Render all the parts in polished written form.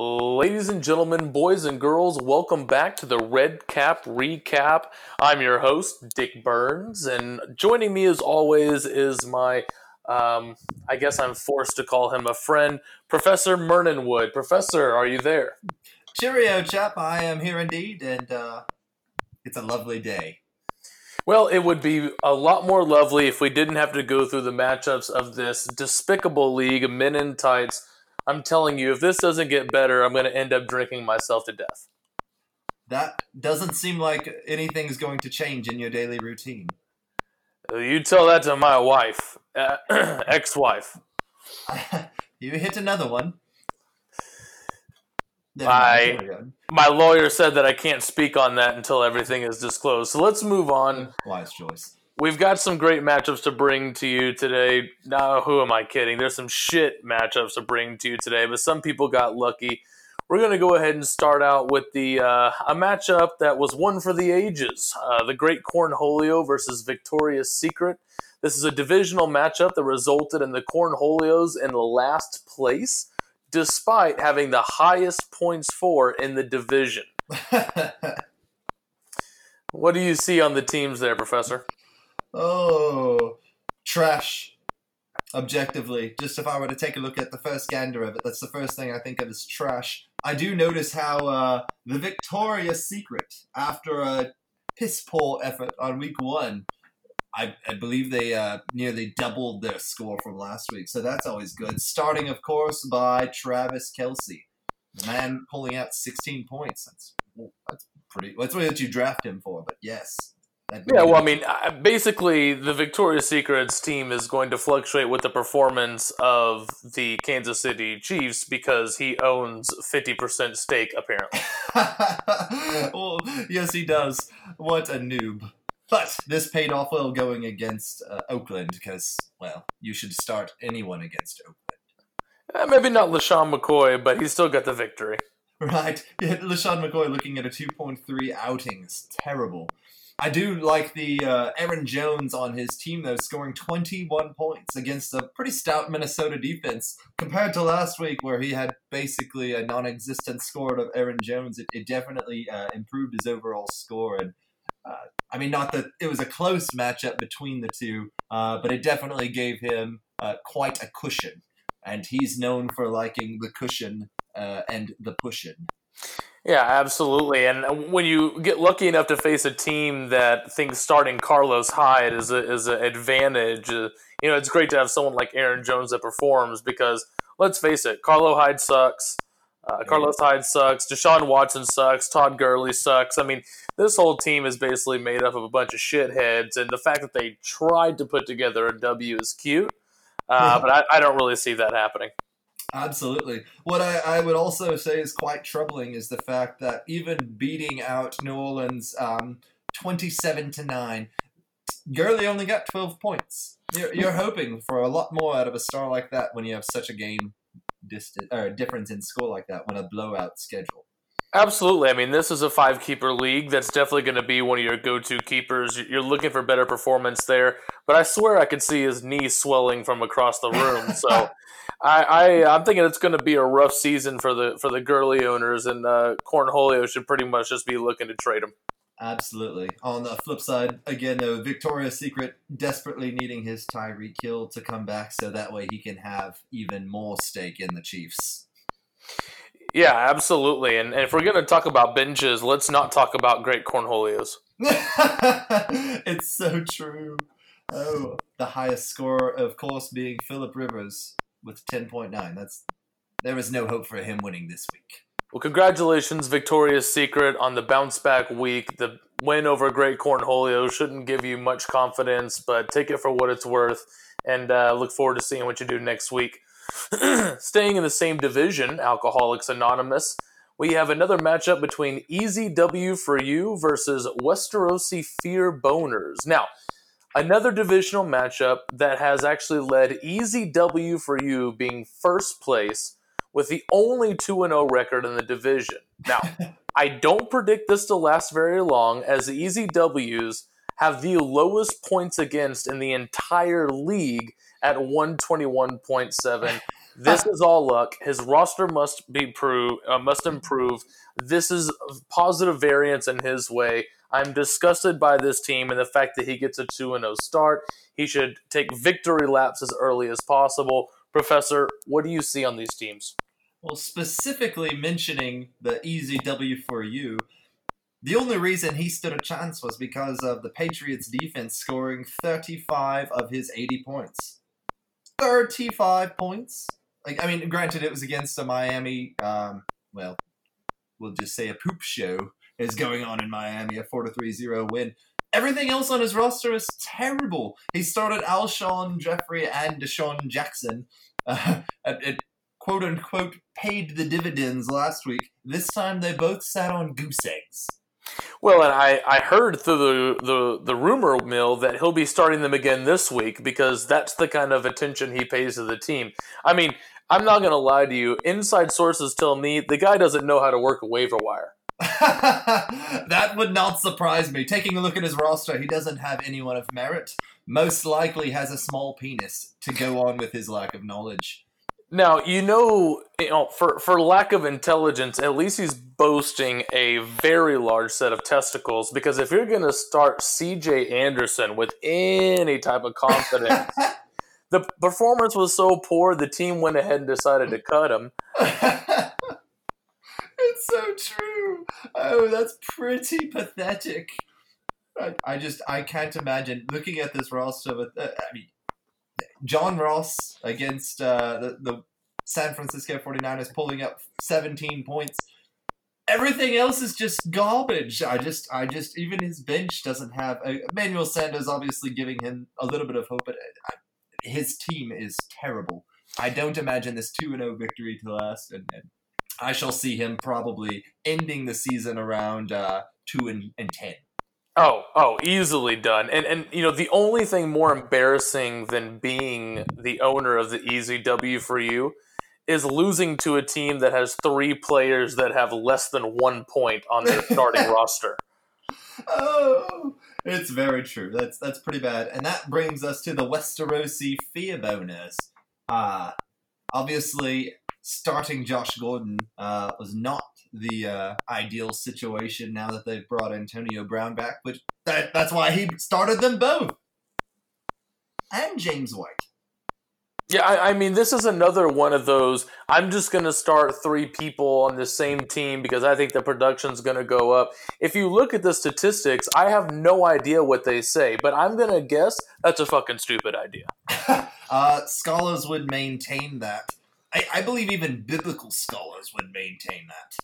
Ladies and gentlemen, boys and girls, welcome back to the Red Cap Recap. I'm your host, Dick Burns, and joining me as always is my, I guess I'm forced to call him a friend, Professor Merninwood. Professor, are you there? Cheerio, chap. I am here indeed, and it's a lovely day. Well, it would be a lot more lovely if we didn't have to go through the matchups of this despicable league, Men in Tights. I'm telling you, if this doesn't get better, I'm going to end up drinking myself to death. That doesn't seem like anything's going to change in your daily routine. You tell that to my wife, ex-wife. You hit another one. My lawyer said that I can't speak on that until everything is disclosed. So let's move on. Wise choice. We've got some great matchups to bring to you today. Now, who am I kidding? There's some shit matchups to bring to you today, but some people got lucky. We're going to go ahead and start out with the a matchup that was one for the ages, the Great Cornholio versus Victoria's Secret. This is a divisional matchup that resulted in the Cornholios in last place, despite having the highest points for in the division. What do you see on the teams there, Professor? Oh, trash, objectively. Just if I were to take a look at the first gander of it, that's the first thing I think of is trash. I do notice how the Victoria's Secret, after a piss-poor effort on week one, I believe they nearly doubled their score from last week, so that's always good. Starting, of course, by Travis Kelce, the man pulling out 16 points. That's pretty. That's what you draft him for, but yes. Yeah, well, I mean, basically, the Victoria's Secret's team is going to fluctuate with the performance of the Kansas City Chiefs because he owns 50% stake, apparently. Well, yes, he does. What a noob. But this paid off well going against Oakland because, well, you should start anyone against Oakland. Maybe not LeSean McCoy, but he's still got the victory. Right. Yeah, LeSean McCoy looking at a 2.3 outing is terrible. I do like the Aaron Jones on his team, though, scoring 21 points against a pretty stout Minnesota defense. Compared to last week, where he had basically a non-existent score of Aaron Jones, it definitely improved his overall score. And I mean, not that it was a close matchup between the two, but it definitely gave him quite a cushion. And he's known for liking the cushion and the pushin'. Yeah, absolutely. And when you get lucky enough to face a team that thinks starting Carlos Hyde is an advantage, you know, it's great to have someone like Aaron Jones that performs because, let's face it, Carlos Hyde sucks, Deshaun Watson sucks, Todd Gurley sucks. I mean, this whole team is basically made up of a bunch of shitheads, and the fact that they tried to put together a W is cute, but I don't really see that happening. Absolutely. What I would also say is quite troubling is the fact that even beating out New Orleans 27-9, Gurley only got 12 points. You're hoping for a lot more out of a star like that when you have such a game difference in score like that, when a blowout schedule. Absolutely. I mean, this is a five-keeper league. That's definitely going to be one of your go-to keepers. You're looking for better performance there. But I swear I could see his knee swelling from across the room. So I'm thinking it's going to be a rough season for the Gurley owners, and Cornholio should pretty much just be looking to trade him. Absolutely. On the flip side, again, though, Victoria's Secret desperately needing his Tyreek Hill to come back so that way he can have even more stake in the Chiefs. Yeah, absolutely. And if we're going to talk about benches, let's not talk about Great Cornholios. It's so true. Oh, the highest score, of course, being Phillip Rivers with 10.9. There is no hope for him winning this week. Well, congratulations, Victoria's Secret, on the bounce-back week. The win over Great Cornholio shouldn't give you much confidence, but take it for what it's worth, and look forward to seeing what you do next week. Staying in the same division, Alcoholics Anonymous, we have another matchup between Easy W 4 u versus Westerosi Fear Boners. Now, another divisional matchup that has actually led Easy W 4 u being first place with the only 2-0 record in the division. Now, I don't predict this to last very long, as the Easy W's have the lowest points against in the entire league at 121.7. This is all luck. His roster must improve. This is positive variance in his way. I'm disgusted by this team and the fact that he gets a 2-0 start. He should take victory laps as early as possible. Professor, what do you see on these teams? Well, specifically mentioning the Easy W 4 u, the only reason he stood a chance was because of the Patriots' defense scoring 35 of his 80 points. 35 points? Like, I mean, granted, it was against a Miami, we'll just say a poop show is going on in Miami, a 4-3-0 win. Everything else on his roster is terrible. He started Alshon Jeffrey and Deshaun Jackson at quote-unquote paid the dividends last week. This time they both sat on goose eggs. Well, and I heard through the rumor mill that he'll be starting them again this week because that's the kind of attention he pays to the team. I mean, I'm not going to lie to you. Inside sources tell me the guy doesn't know how to work a waiver wire. That would not surprise me. Taking a look at his roster, he doesn't have anyone of merit. Most likely has a small penis to go on with his lack of knowledge. Now, for lack of intelligence, at least he's boasting a very large set of testicles, because if you're going to start C.J. Anderson with any type of confidence, the performance was so poor, the team went ahead and decided to cut him. It's so true. Oh, that's pretty pathetic. I can't imagine looking at this roster with, John Ross against the San Francisco 49ers pulling up 17 points. Everything else is just garbage. I just even his bench doesn't have Emmanuel Sanders obviously giving him a little bit of hope, but his team is terrible. I don't imagine this 2-0 victory to last, and I shall see him probably ending the season around 2-10. Oh, easily done. And the only thing more embarrassing than being the owner of the Easy W 4 u is losing to a team that has three players that have less than 1 point on their starting roster. Oh, it's very true. That's pretty bad. And that brings us to the Westerosi Fear Boners. Obviously, starting Josh Gordon was not the ideal situation now that they've brought Antonio Brown back, which that's why he started them both. And James White. Yeah, I mean, this is another one of those, I'm just going to start three people on the same team because I think the production's going to go up. If you look at the statistics, I have no idea what they say, but I'm going to guess that's a fucking stupid idea. Scholars would maintain that. I believe even biblical scholars would maintain that.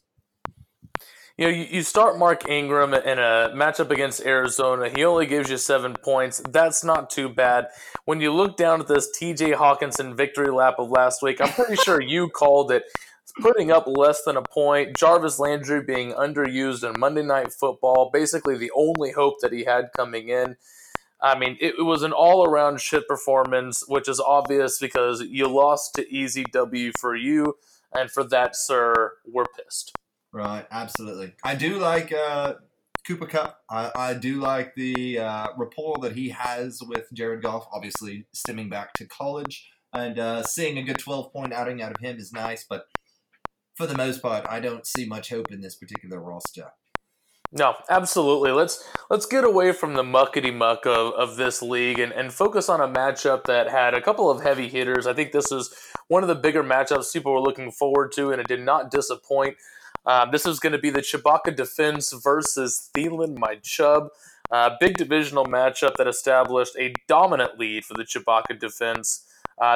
You know, you start Mark Ingram in a matchup against Arizona. He only gives you 7 points. That's not too bad. When you look down at this TJ Hawkinson victory lap of last week, I'm pretty sure you called it. Putting up less than a point, Jarvis Landry being underused in Monday Night Football, basically the only hope that he had coming in. I mean, it was an all-around shit performance, which is obvious because you lost to Easy W 4 u, and for that, sir, we're pissed. Right, absolutely. I do like Cooper Kupp. I do like the rapport that he has with Jared Goff, obviously stemming back to college, and seeing a good 12-point outing out of him is nice, but for the most part, I don't see much hope in this particular roster. No, absolutely. Let's get away from the muckety-muck of this league and focus on a matchup that had a couple of heavy hitters. I think this is one of the bigger matchups people were looking forward to, and it did not disappoint. This is going to be the Chewbacca defense versus Thielen My Chub. Big divisional matchup that established a dominant lead for the Chewbacca defense.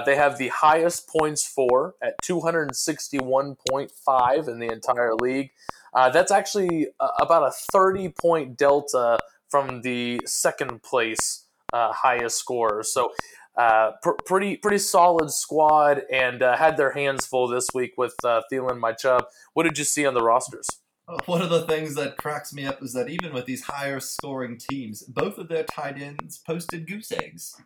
They have the highest points for at 261.5 in the entire league. That's actually about a 30-point delta from the second-place highest scorer. So pretty solid squad, and had their hands full this week with Thielen My Chub. What did you see on the rosters? One of the things that cracks me up is that even with these higher-scoring teams, both of their tight ends posted goose eggs.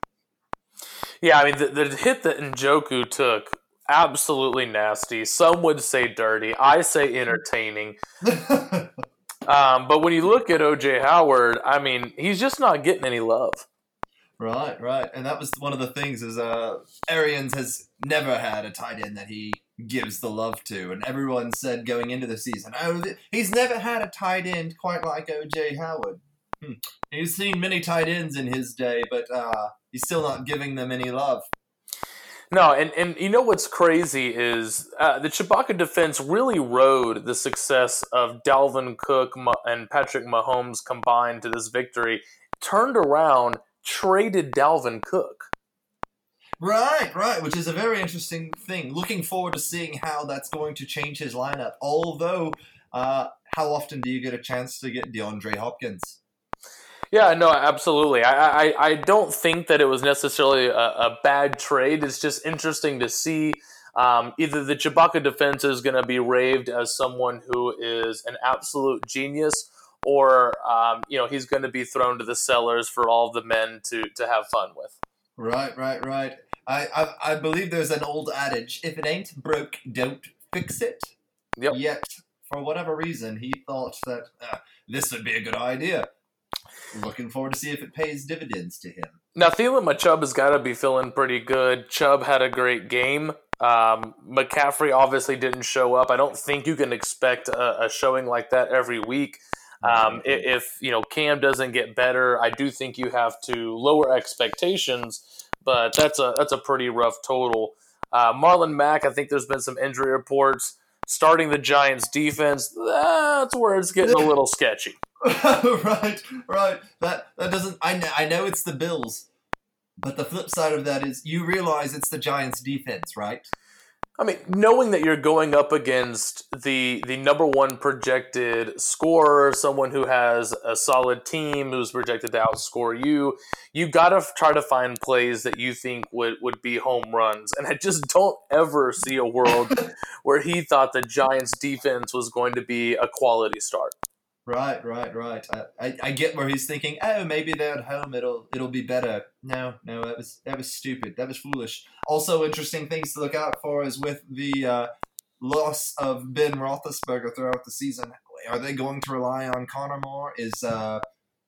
Yeah, I mean, the hit that Njoku took, absolutely nasty. Some would say dirty. I say entertaining. But when you look at O.J. Howard, I mean, he's just not getting any love. Right. And that was one of the things is Arians has never had a tight end that he gives the love to. And everyone said going into the season, oh, he's never had a tight end quite like O.J. Howard. He's seen many tight ends in his day, but he's still not giving them any love. No, and you know what's crazy is the Chewbacca defense really rode the success of Dalvin Cook and Patrick Mahomes combined to this victory, turned around, traded Dalvin Cook. Right, which is a very interesting thing. Looking forward to seeing how that's going to change his lineup, although how often do you get a chance to get DeAndre Hopkins? Yeah, no, absolutely. I don't think that it was necessarily a bad trade. It's just interesting to see either the Chewbacca defense is going to be raved as someone who is an absolute genius, or he's going to be thrown to the cellars for all the men to have fun with. Right. I believe there's an old adage: if it ain't broke, don't fix it. Yep. Yet, for whatever reason, he thought that this would be a good idea. Looking forward to see if it pays dividends to him. Now, Thielen, my chub has got to be feeling pretty good. Chubb had a great game. McCaffrey obviously didn't show up. I don't think you can expect a showing like that every week. If Cam doesn't get better, I do think you have to lower expectations, but that's a pretty rough total. Marlon Mack, I think there's been some injury reports. Starting the Giants defense, that's where it's getting a little sketchy. Right. That doesn't. I know it's the Bills, but the flip side of that is you realize it's the Giants defense, right? I mean, knowing that you're going up against the number one projected scorer, someone who has a solid team, who's projected to outscore you, you got to try to find plays that you think would be home runs. And I just don't ever see a world where he thought the Giants defense was going to be a quality start. Right. I get where he's thinking, oh, maybe they're at home, it'll be better. No, that was stupid. That was foolish. Also, interesting things to look out for is with the loss of Ben Roethlisberger throughout the season, are they going to rely on Connor more?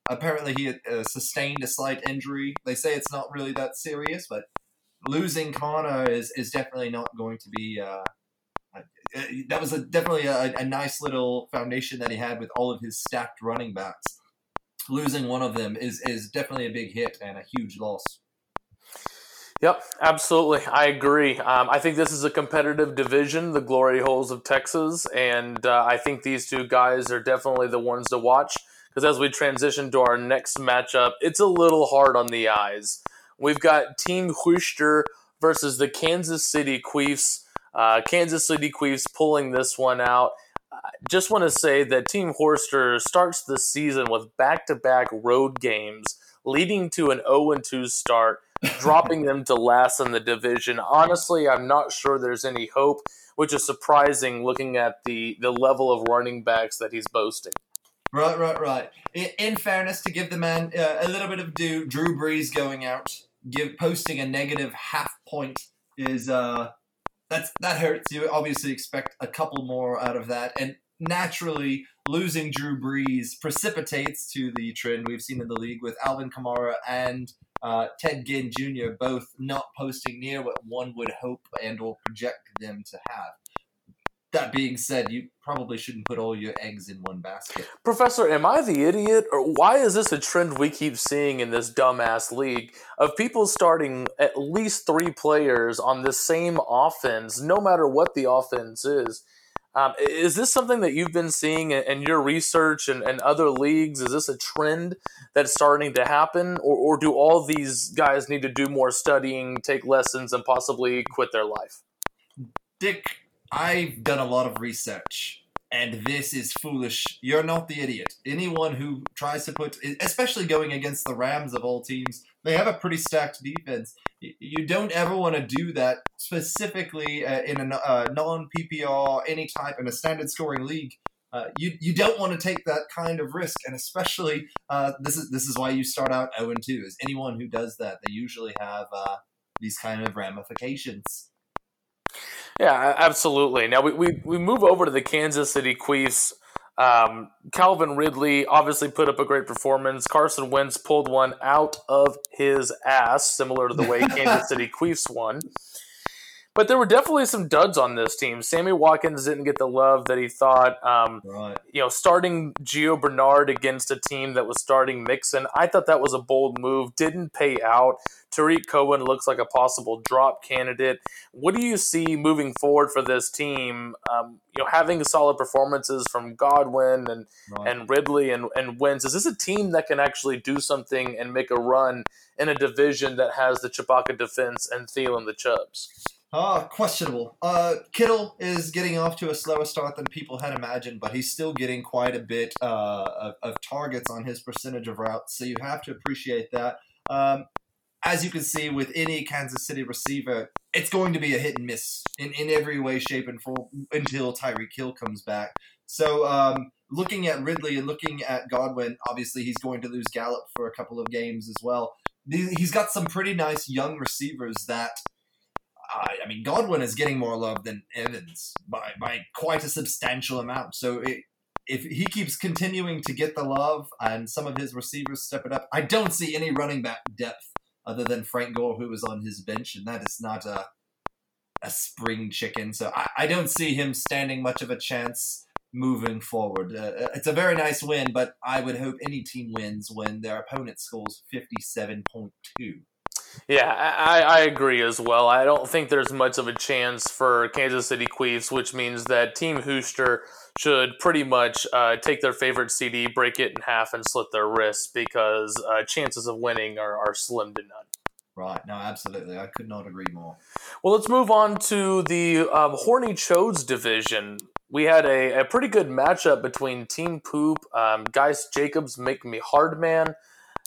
Apparently he sustained a slight injury. They say it's not really that serious, but losing Connor is definitely not going to be... that was definitely a nice little foundation that he had with all of his stacked running backs. Losing one of them is definitely a big hit and a huge loss. Yep, absolutely. I agree. I think this is a competitive division, the glory holes of Texas, and I think these two guys are definitely the ones to watch because as we transition to our next matchup, it's a little hard on the eyes. We've got Team Hooster versus the Kansas City Queefs. Kansas City Queefs pulling this one out. Just want to say that Team Hooster starts the season with back-to-back road games, leading to an 0-2 start, dropping them to last in the division. Honestly, I'm not sure there's any hope, which is surprising looking at the level of running backs that he's boasting. Right. In fairness, to give the man a little bit of due, Drew Brees going out, posting a negative half point is... That hurts. You obviously expect a couple more out of that. And naturally, losing Drew Brees precipitates to the trend we've seen in the league with Alvin Kamara and Ted Ginn Jr. both not posting near what one would hope and or project them to have. That being said, you probably shouldn't put all your eggs in one basket. Professor, am I the idiot? Or why is this a trend we keep seeing in this dumbass league of people starting at least three players on the same offense, no matter what the offense is? Is this something that you've been seeing in your research and other leagues? Is this a trend that's starting to happen? Or do all these guys need to do more studying, take lessons, and possibly quit their life? Dick, I've done a lot of research, and this is foolish. You're not the idiot. Anyone who tries to put, especially going against the Rams of all teams, they have a pretty stacked defense. You don't ever want to do that, specifically in a non-PPR, any type, in a standard scoring league. You don't want to take that kind of risk, and especially this is why you start out 0-2. Is anyone who does that, they usually have these kind of ramifications. Yeah, absolutely. Now we move over to the Kansas City Queefs. Calvin Ridley obviously put up a great performance. Carson Wentz pulled one out of his ass, similar to the way Kansas City Queefs won. But there were definitely some duds on this team. Sammy Watkins didn't get the love that he thought. Right. You know, starting Gio Bernard against a team that was starting Mixon, I thought that was a bold move. Didn't pay out. Tariq Cohen looks like a possible drop candidate. What do you see moving forward for this team? You know, having solid performances from Godwin and and Ridley and Wentz. Is this a team that can actually do something and make a run in a division that has the Chewbacca defense and Thielen the Chubs? Questionable. Kittle is getting off to a slower start than people had imagined, but he's still getting quite a bit of targets on his percentage of routes, so you have to appreciate that. As you can see, with any Kansas City receiver, it's going to be a hit and miss in every way, shape, and form until Tyreek Hill comes back. So looking at Ridley and looking at Godwin, obviously he's going to lose Gallup for a couple of games as well. He's got some pretty nice young receivers that – I mean, Godwin is getting more love than Evans by quite a substantial amount. So if he keeps continuing to get the love and some of his receivers step it up, I don't see any running back depth other than Frank Gore, who was on his bench, and that is not a spring chicken. So I don't see him standing much of a chance moving forward. It's a very nice win, but I would hope any team wins when their opponent scores 57.2. Yeah, I agree as well. I don't think there's much of a chance for Kansas City Queefs, which means that Team Hooster should pretty much take their favorite CD, break it in half, and slit their wrists because chances of winning are slim to none. Right. No, absolutely. I could not agree more. Well, let's move on to the Horny Chodes division. We had a pretty good matchup between Team Poop, Geist Jacobs, Make Me Hard Man.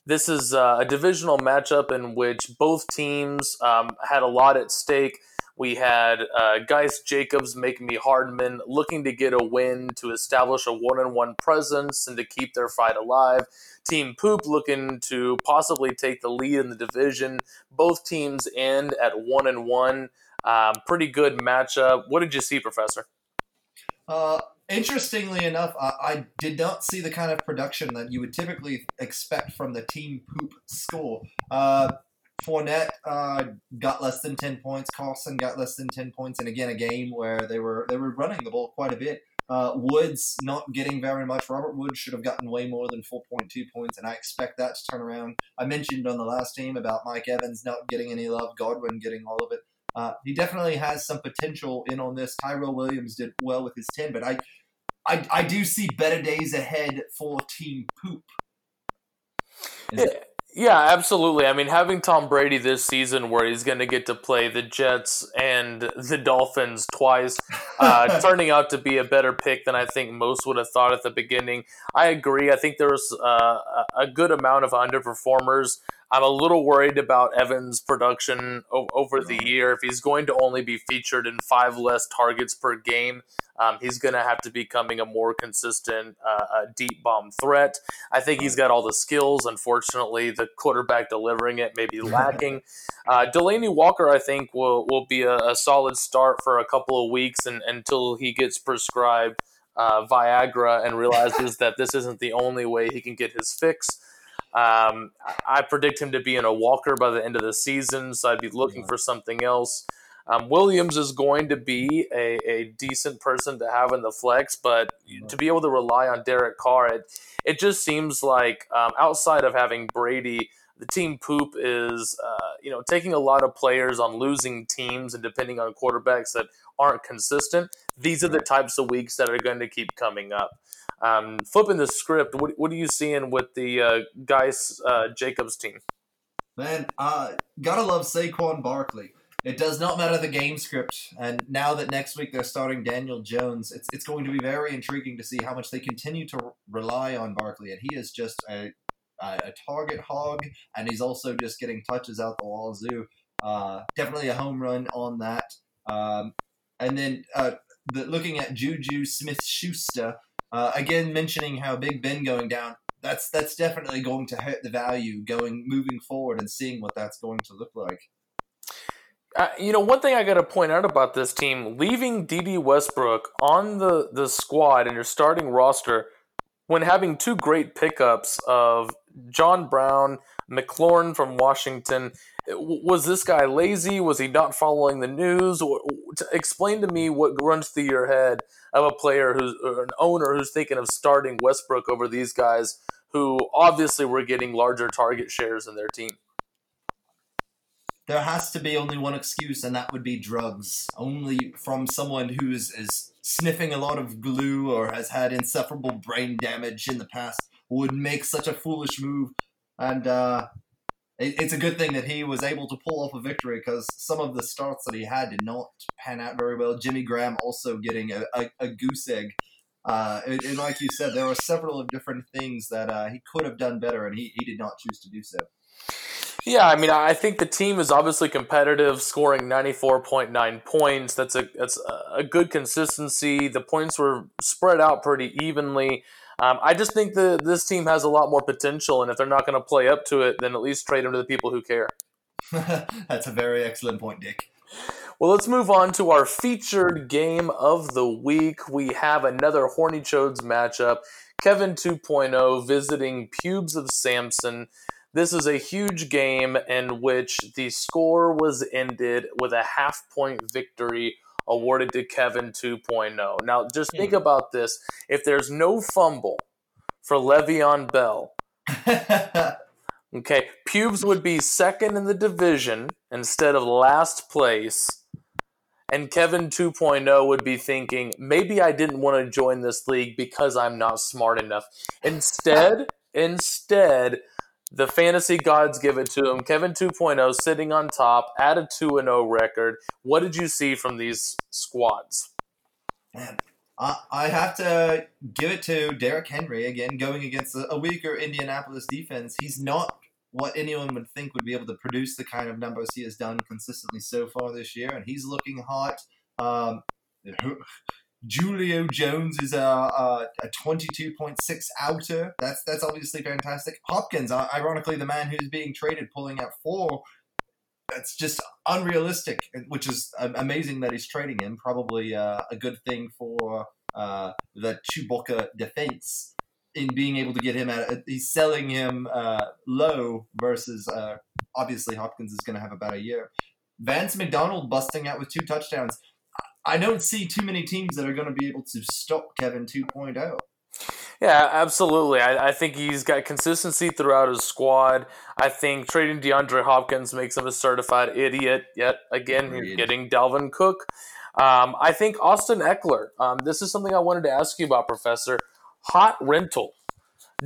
This is a divisional matchup in which both teams had a lot at stake. We had Geist Jacobs, Make Me Hard Man, looking to get a win to establish a 1-1 presence and to keep their fight alive. Team Poop looking to possibly take the lead in the division. Both teams end at 1-1. Pretty good matchup. What did you see, Professor? Interestingly enough, I did not see the kind of production that you would typically expect from the Team Poop score. Fournette got less than 10 points. Carson got less than 10 points. And again, a game where they were running the ball quite a bit. Woods not getting very much. Robert Woods should have gotten way more than 4.2 points, and I expect that to turn around. I mentioned on the last team about Mike Evans not getting any love, Godwin getting all of it. He definitely has some potential in on this. Tyrell Williams did well with his 10, but I do see better days ahead for Team Poop. Yeah, absolutely. I mean, having Tom Brady this season where he's going to get to play the Jets and the Dolphins twice, turning out to be a better pick than I think most would have thought at the beginning. I agree. I think there's a good amount of underperformers. I'm a little worried about Evans' production over the year. If he's going to only be featured in 5 less targets per game, he's going to have to becoming a more consistent deep bomb threat. I think he's got all the skills. Unfortunately, the quarterback delivering it may be lacking. Delaney Walker, I think, will be a solid start for a couple of weeks and until he gets prescribed Viagra and realizes that this isn't the only way he can get his fix. I predict him to be in a walker by the end of the season, so I'd be looking for something else. Williams is going to be a decent person to have in the flex, but to be able to rely on Derek Carr, it just seems like outside of having Brady, the Team Poop is taking a lot of players on losing teams and depending on quarterbacks that aren't consistent. These are the types of weeks that are going to keep coming up. Flipping the script, what are you seeing with the Geist Jacobs team? Man, gotta love Saquon Barkley. It does not matter the game script, and now that next week they're starting Daniel Jones, it's going to be very intriguing to see how much they continue to rely on Barkley, and he is just a target hog, and he's also just getting touches out the wazoo. Definitely a home run on that. And then looking at Juju Smith-Schuster, again, mentioning how Big Ben going down, that's definitely going to hurt the value moving forward and seeing what that's going to look like. One thing I got to point out about this team, leaving D.D. Westbrook on the squad in your starting roster when having two great pickups of John Brown, McLaurin from Washington. Was this guy lazy? Was he not following the news? Explain to me what runs through your head of a player or an owner who's thinking of starting Westbrook over these guys who obviously were getting larger target shares in their team. There has to be only one excuse, and that would be drugs. Only from someone who is sniffing a lot of glue or has had insufferable brain damage in the past would make such a foolish move. And it's a good thing that he was able to pull off a victory, because some of the starts that he had did not pan out very well. Jimmy Graham also getting a goose egg. And like you said, there were several of different things that he could have done better, and he did not choose to do so. Yeah, I mean, I think the team is obviously competitive, scoring 94.9 points. That's a good consistency. The points were spread out pretty evenly. I just think this team has a lot more potential, and if they're not going to play up to it, then at least trade them to the people who care. That's a very excellent point, Dick. Well, let's move on to our featured game of the week. We have another Horny Chodes matchup. Kevin 2.0 visiting Pubes of Samson. This is a huge game in which the score was ended with a half-point victory awarded to Kevin 2.0. Now, just think about this. If there's no fumble for Le'Veon Bell, okay, Pubes would be second in the division instead of last place, and Kevin 2.0 would be thinking, maybe I didn't want to join this league because I'm not smart enough. Instead... the fantasy gods give it to him. Kevin 2.0 sitting on top at a 2-0 record. What did you see from these squads? Man, I have to give it to Derrick Henry again, going against a weaker Indianapolis defense. He's not what anyone would think would be able to produce the kind of numbers he has done consistently so far this year, and he's looking hot. Julio Jones is a 22.6 outer. That's obviously fantastic. Hopkins, ironically, the man who's being traded, pulling out 4. That's just unrealistic, which is amazing that he's trading him. Probably a good thing for the Chewbacca defense in being able to get him out. He's selling him low versus obviously Hopkins is going to have about a year. Vance McDonald busting out with 2 touchdowns. I don't see too many teams that are going to be able to stop Kevin 2.0. Yeah, absolutely. I think he's got consistency throughout his squad. I think trading DeAndre Hopkins makes him a certified idiot. Yet again, you're getting Dalvin Cook. I think Austin Eckler. This is something I wanted to ask you about, Professor. Hot rental.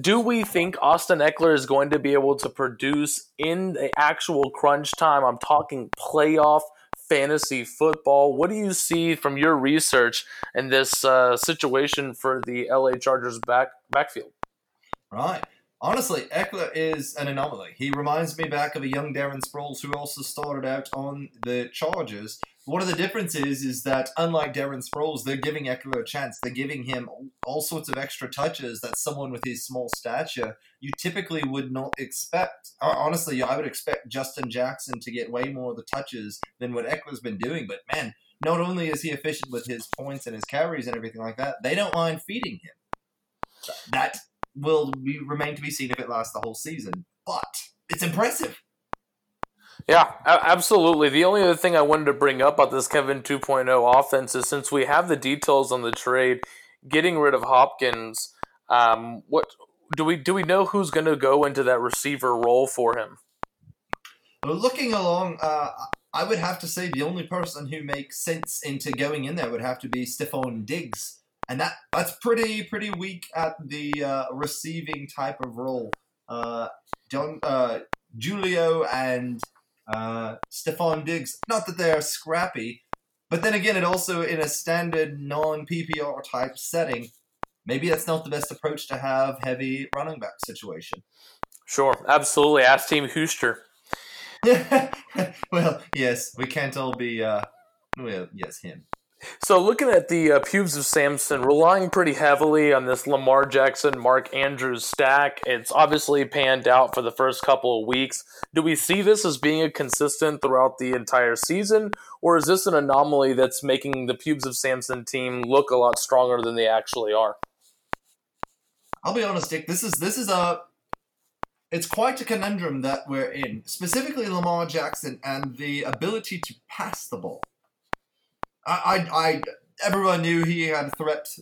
Do we think Austin Eckler is going to be able to produce in the actual crunch time? I'm talking playoff fantasy football. What do you see from your research in this situation for the LA Chargers backfield? Right. Honestly, Eckler is an anomaly. He reminds me back of a young Darren Sproles who also started out on the Chargers. One of the differences is that unlike Darren Sproles, they're giving Eckler a chance. They're giving him all sorts of extra touches that someone with his small stature you typically would not expect. Honestly, I would expect Justin Jackson to get way more of the touches than what Eckler's been doing. But man, not only is he efficient with his points and his carries and everything like that, they don't mind feeding him. That will remain to be seen if it lasts the whole season. But it's impressive. Yeah, absolutely. The only other thing I wanted to bring up about this Kevin 2.0 offense is, since we have the details on the trade, getting rid of Hopkins, what do we know who's going to go into that receiver role for him? Looking along, I would have to say the only person who makes sense into going in there would have to be Stephon Diggs. And that's pretty weak at the receiving type of role. Julio and Stephon Diggs, not that they are scrappy, but then again, it also in a standard non-PPR type setting, maybe that's not the best approach to have heavy running back situation. Sure, absolutely. Ask Team Hooster. Well, yes, we can't all be, him. So looking at the pubes of Samson, relying pretty heavily on this Lamar Jackson, Mark Andrews stack, it's obviously panned out for the first couple of weeks. Do we see this as being a consistent throughout the entire season, or is this an anomaly that's making the pubes of Samson team look a lot stronger than they actually are? I'll be honest, Dick. It's quite a conundrum that we're in, specifically Lamar Jackson and the ability to pass the ball. Everyone knew he had a threat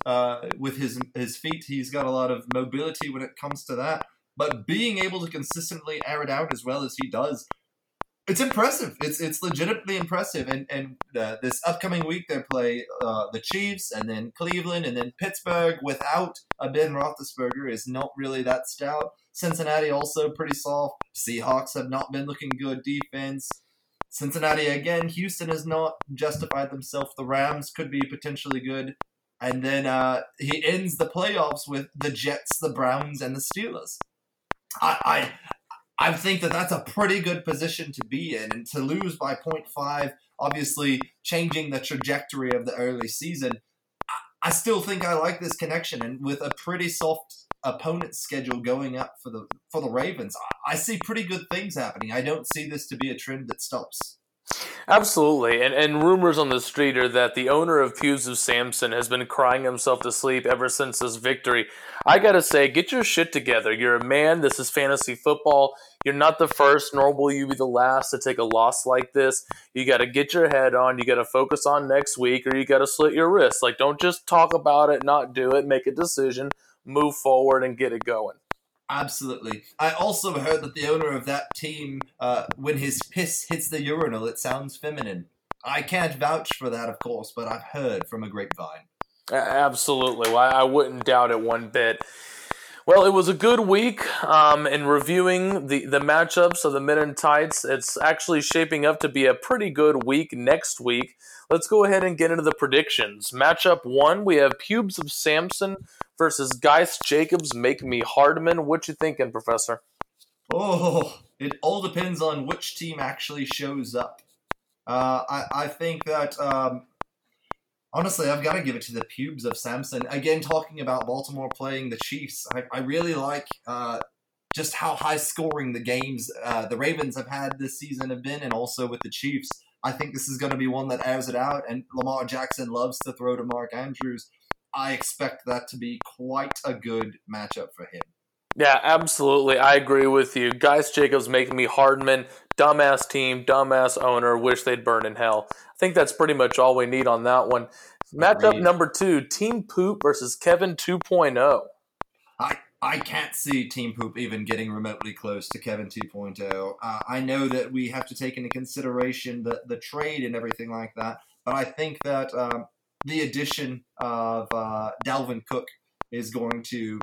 with his feet. He's got a lot of mobility when it comes to that. But being able to consistently air it out as well as he does, it's impressive. It's legitimately impressive. And this upcoming week they play the Chiefs and then Cleveland and then Pittsburgh. Without a Ben Roethlisberger is not really that stout. Cincinnati also pretty soft. Seahawks have not been looking good defense. Cincinnati again. Houston has not justified themselves. The Rams could be potentially good. And then he ends the playoffs with the Jets, the Browns, and the Steelers. I think that's a pretty good position to be in. And to lose by 0.5, obviously changing the trajectory of the early season, I still think I like this connection. And with a pretty soft opponent schedule going up for the Ravens, I see pretty good things happening. I don't see this to be a trend that stops. Absolutely, and rumors on the street are that the owner of Pews of Samson has been crying himself to sleep ever since his victory. I gotta say, get your shit together. You're a man. This is fantasy football. You're not the first, nor will you be the last to take a loss like this. You gotta get your head on. You gotta focus on next week, or you gotta slit your wrists. Like, don't just talk about it, not do it, make a decision. Move forward and get it going. Absolutely. I also heard that the owner of that team, when his piss hits the urinal, it sounds feminine. I can't vouch for that, of course, but I've heard from a grapevine. Absolutely. Well, I wouldn't doubt it one bit. Well, it was a good week in reviewing the matchups of the Men in Tights. It's actually shaping up to be a pretty good week next week. Let's go ahead and get into the predictions. Matchup 1, we have Pubes of Samson versus Geist Jacobs, Make Me Hard Man. What you thinking, Professor? Oh, it all depends on which team actually shows up. I think that... honestly, I've got to give it to the pubes of Samson. Again, talking about Baltimore playing the Chiefs, I really like just how high-scoring the games the Ravens have had this season have been, and also with the Chiefs. I think this is going to be one that airs it out, and Lamar Jackson loves to throw to Mark Andrews. I expect that to be quite a good matchup for him. Yeah, absolutely. I agree with you. Geist Jacobs making me hard man. Dumbass team, dumbass owner, wish they'd burn in hell. I think that's pretty much all we need on that one. Matchup number 2, Team Poop versus Kevin 2.0. I can't see Team Poop even getting remotely close to Kevin 2.0. I know that we have to take into consideration the trade and everything like that, but I think that the addition of Dalvin Cook is going to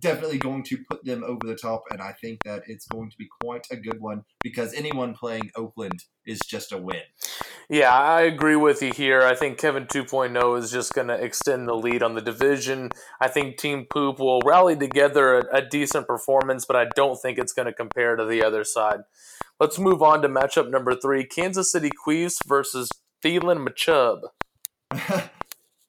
definitely going to put them over the top, and I think that it's going to be quite a good one because anyone playing Oakland is just a win. Yeah, I agree with you here. I think Kevin 2.0 is just going to extend the lead on the division. I think Team Poop will rally together a decent performance, but I don't think it's going to compare to the other side. Let's move on to matchup number 3, Kansas City Queefs versus thielen my chub.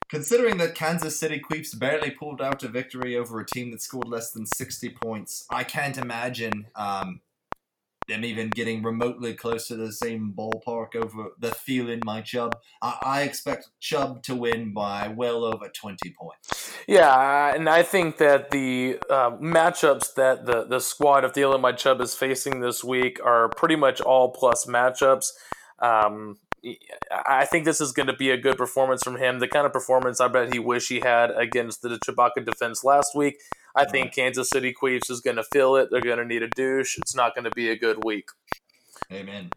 Considering that Kansas City Queefs barely pulled out a victory over a team that scored less than 60 points, I can't imagine them even getting remotely close to the same ballpark over the thielen my chub. I expect Chubb to win by well over 20 points. Yeah, and I think that the matchups that the squad of thielen my chub is facing this week are pretty much all plus matchups. I think this is going to be a good performance from him, the kind of performance I bet he wish he had against the Chewbacca defense last week. I think Kansas City Queefs is going to feel it. They're going to need a douche. It's not going to be a good week. Amen.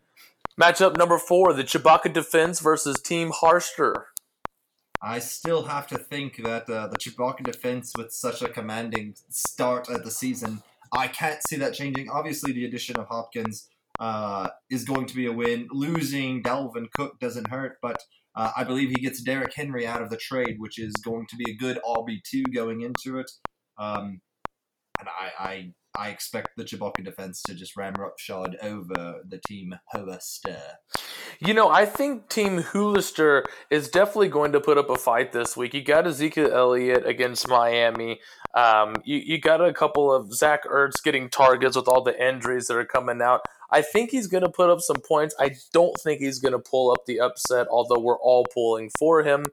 Matchup number 4, the Chewbacca defense versus Team Hooster. I still have to think that the Chewbacca defense, with such a commanding start at the season, I can't see that changing. Obviously, the addition of Hopkins is going to be a win. Losing Dalvin Cook doesn't hurt, but I believe he gets Derrick Henry out of the trade, which is going to be a good RB2 going into it. And I expect the Chewbacca defense to just ram roughshod over the team Hooster. You know, I think Team Hooster is definitely going to put up a fight this week. You got Ezekiel Elliott against Miami. You got a couple of Zach Ertz getting targets with all the injuries that are coming out. I think he's going to put up some points. I don't think he's going to pull up the upset, although we're all pulling for him.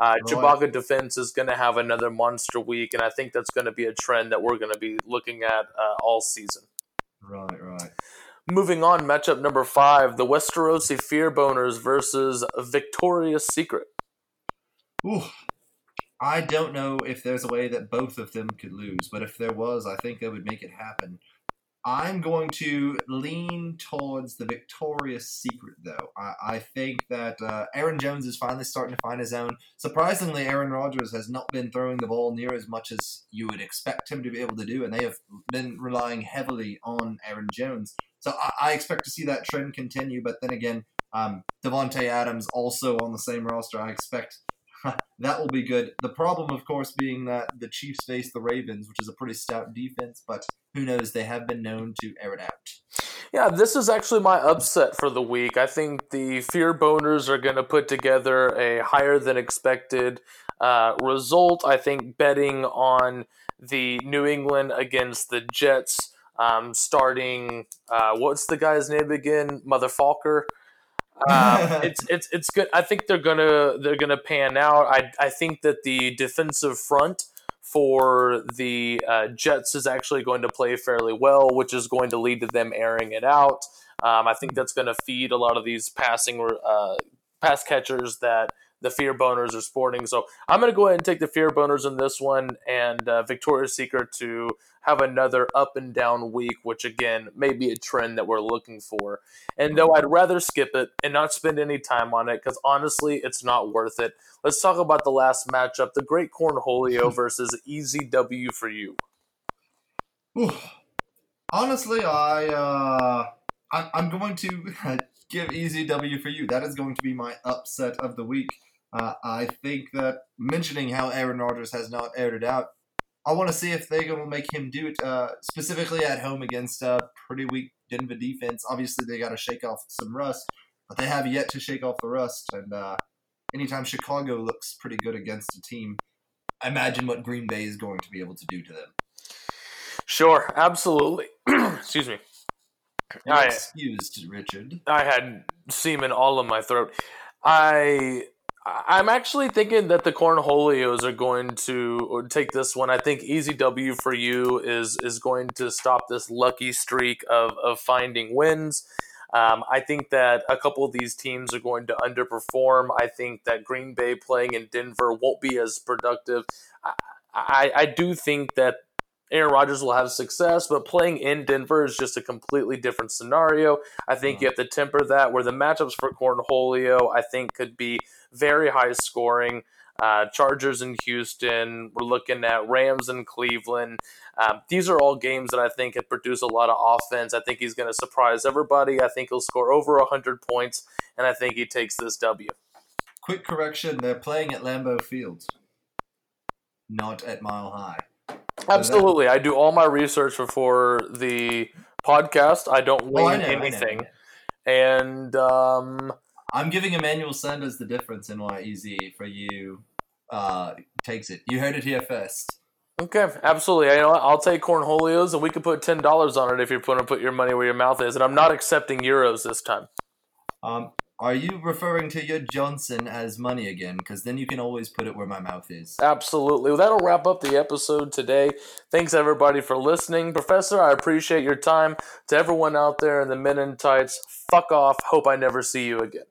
Chewbacca defense is going to have another monster week, and I think that's going to be a trend that we're going to be looking at all season. Right. Moving on, matchup number 5, the Westerosi Fear Boners versus Victoria's Secret. Ooh, I don't know if there's a way that both of them could lose, but if there was, I think they would make it happen. I'm going to lean towards the Victoria's Secret, though. I think that Aaron Jones is finally starting to find his own. Surprisingly, Aaron Rodgers has not been throwing the ball near as much as you would expect him to be able to do, and they have been relying heavily on Aaron Jones. So I expect to see that trend continue, but then again, Devontae Adams also on the same roster. I expect that will be good. The problem, of course, being that the Chiefs face the Ravens, which is a pretty stout defense, but who knows? They have been known to air it out. Yeah, this is actually my upset for the week. I think the Fear Boners are going to put together a higher-than-expected result. I think betting on the New England against the Jets, starting what's the guy's name again? Motherfalker. It's good. I think they're gonna pan out. I think that the defensive front for the Jets is actually going to play fairly well, which is going to lead to them airing it out. I think that's going to feed a lot of these pass catchers that the Fear Boners are sporting. So I'm going to go ahead and take the Fear Boners in this one, and Victoria's Secret to have another up and down week, which again may be a trend that we're looking for. And though I'd rather skip it and not spend any time on it, because honestly, it's not worth it. Let's talk about the last matchup, the Great Cornholio versus Easy W 4 u. Honestly, I'm going to give Easy W 4 u. That is going to be my upset of the week. I think that mentioning how Aaron Rodgers has not aired it out, I want to see if they're going to make him do it, specifically at home against a pretty weak Denver defense. Obviously, they got to shake off some rust, but they have yet to shake off the rust. And anytime Chicago looks pretty good against a team, imagine what Green Bay is going to be able to do to them. Sure, absolutely. Excuse me. Excused, Richard. I had semen all in my throat. I'm actually thinking that the Cornholios are going to take this one. I think Easy W 4 u is going to stop this lucky streak of finding wins. I think that a couple of these teams are going to underperform. I think that Green Bay playing in Denver won't be as productive. I do think that Aaron Rodgers will have success, but playing in Denver is just a completely different scenario. I think you have to temper that, where the matchups for Cornholio, I think, could be very high scoring. Chargers in Houston, we're looking at Rams in Cleveland. These are all games that I think could produce a lot of offense. I think he's going to surprise everybody. I think he'll score over 100 points, and I think he takes this W. Quick correction, they're playing at Lambeau Field, not at Mile High. Absolutely. I do all my research before the podcast. I don't lean anything. And I'm giving Emmanuel Sanders the difference in why Easy for you takes it. You heard it here first. Okay, absolutely. I'll take Cornholios, and we could put $10 on it if you're going to put your money where your mouth is. And I'm not accepting euros this time. Are you referring to your Johnson as money again? Because then you can always put it where my mouth is. Absolutely. Well, that'll wrap up the episode today. Thanks, everybody, for listening. Professor, I appreciate your time. To everyone out there in the Men in Tights, fuck off. Hope I never see you again.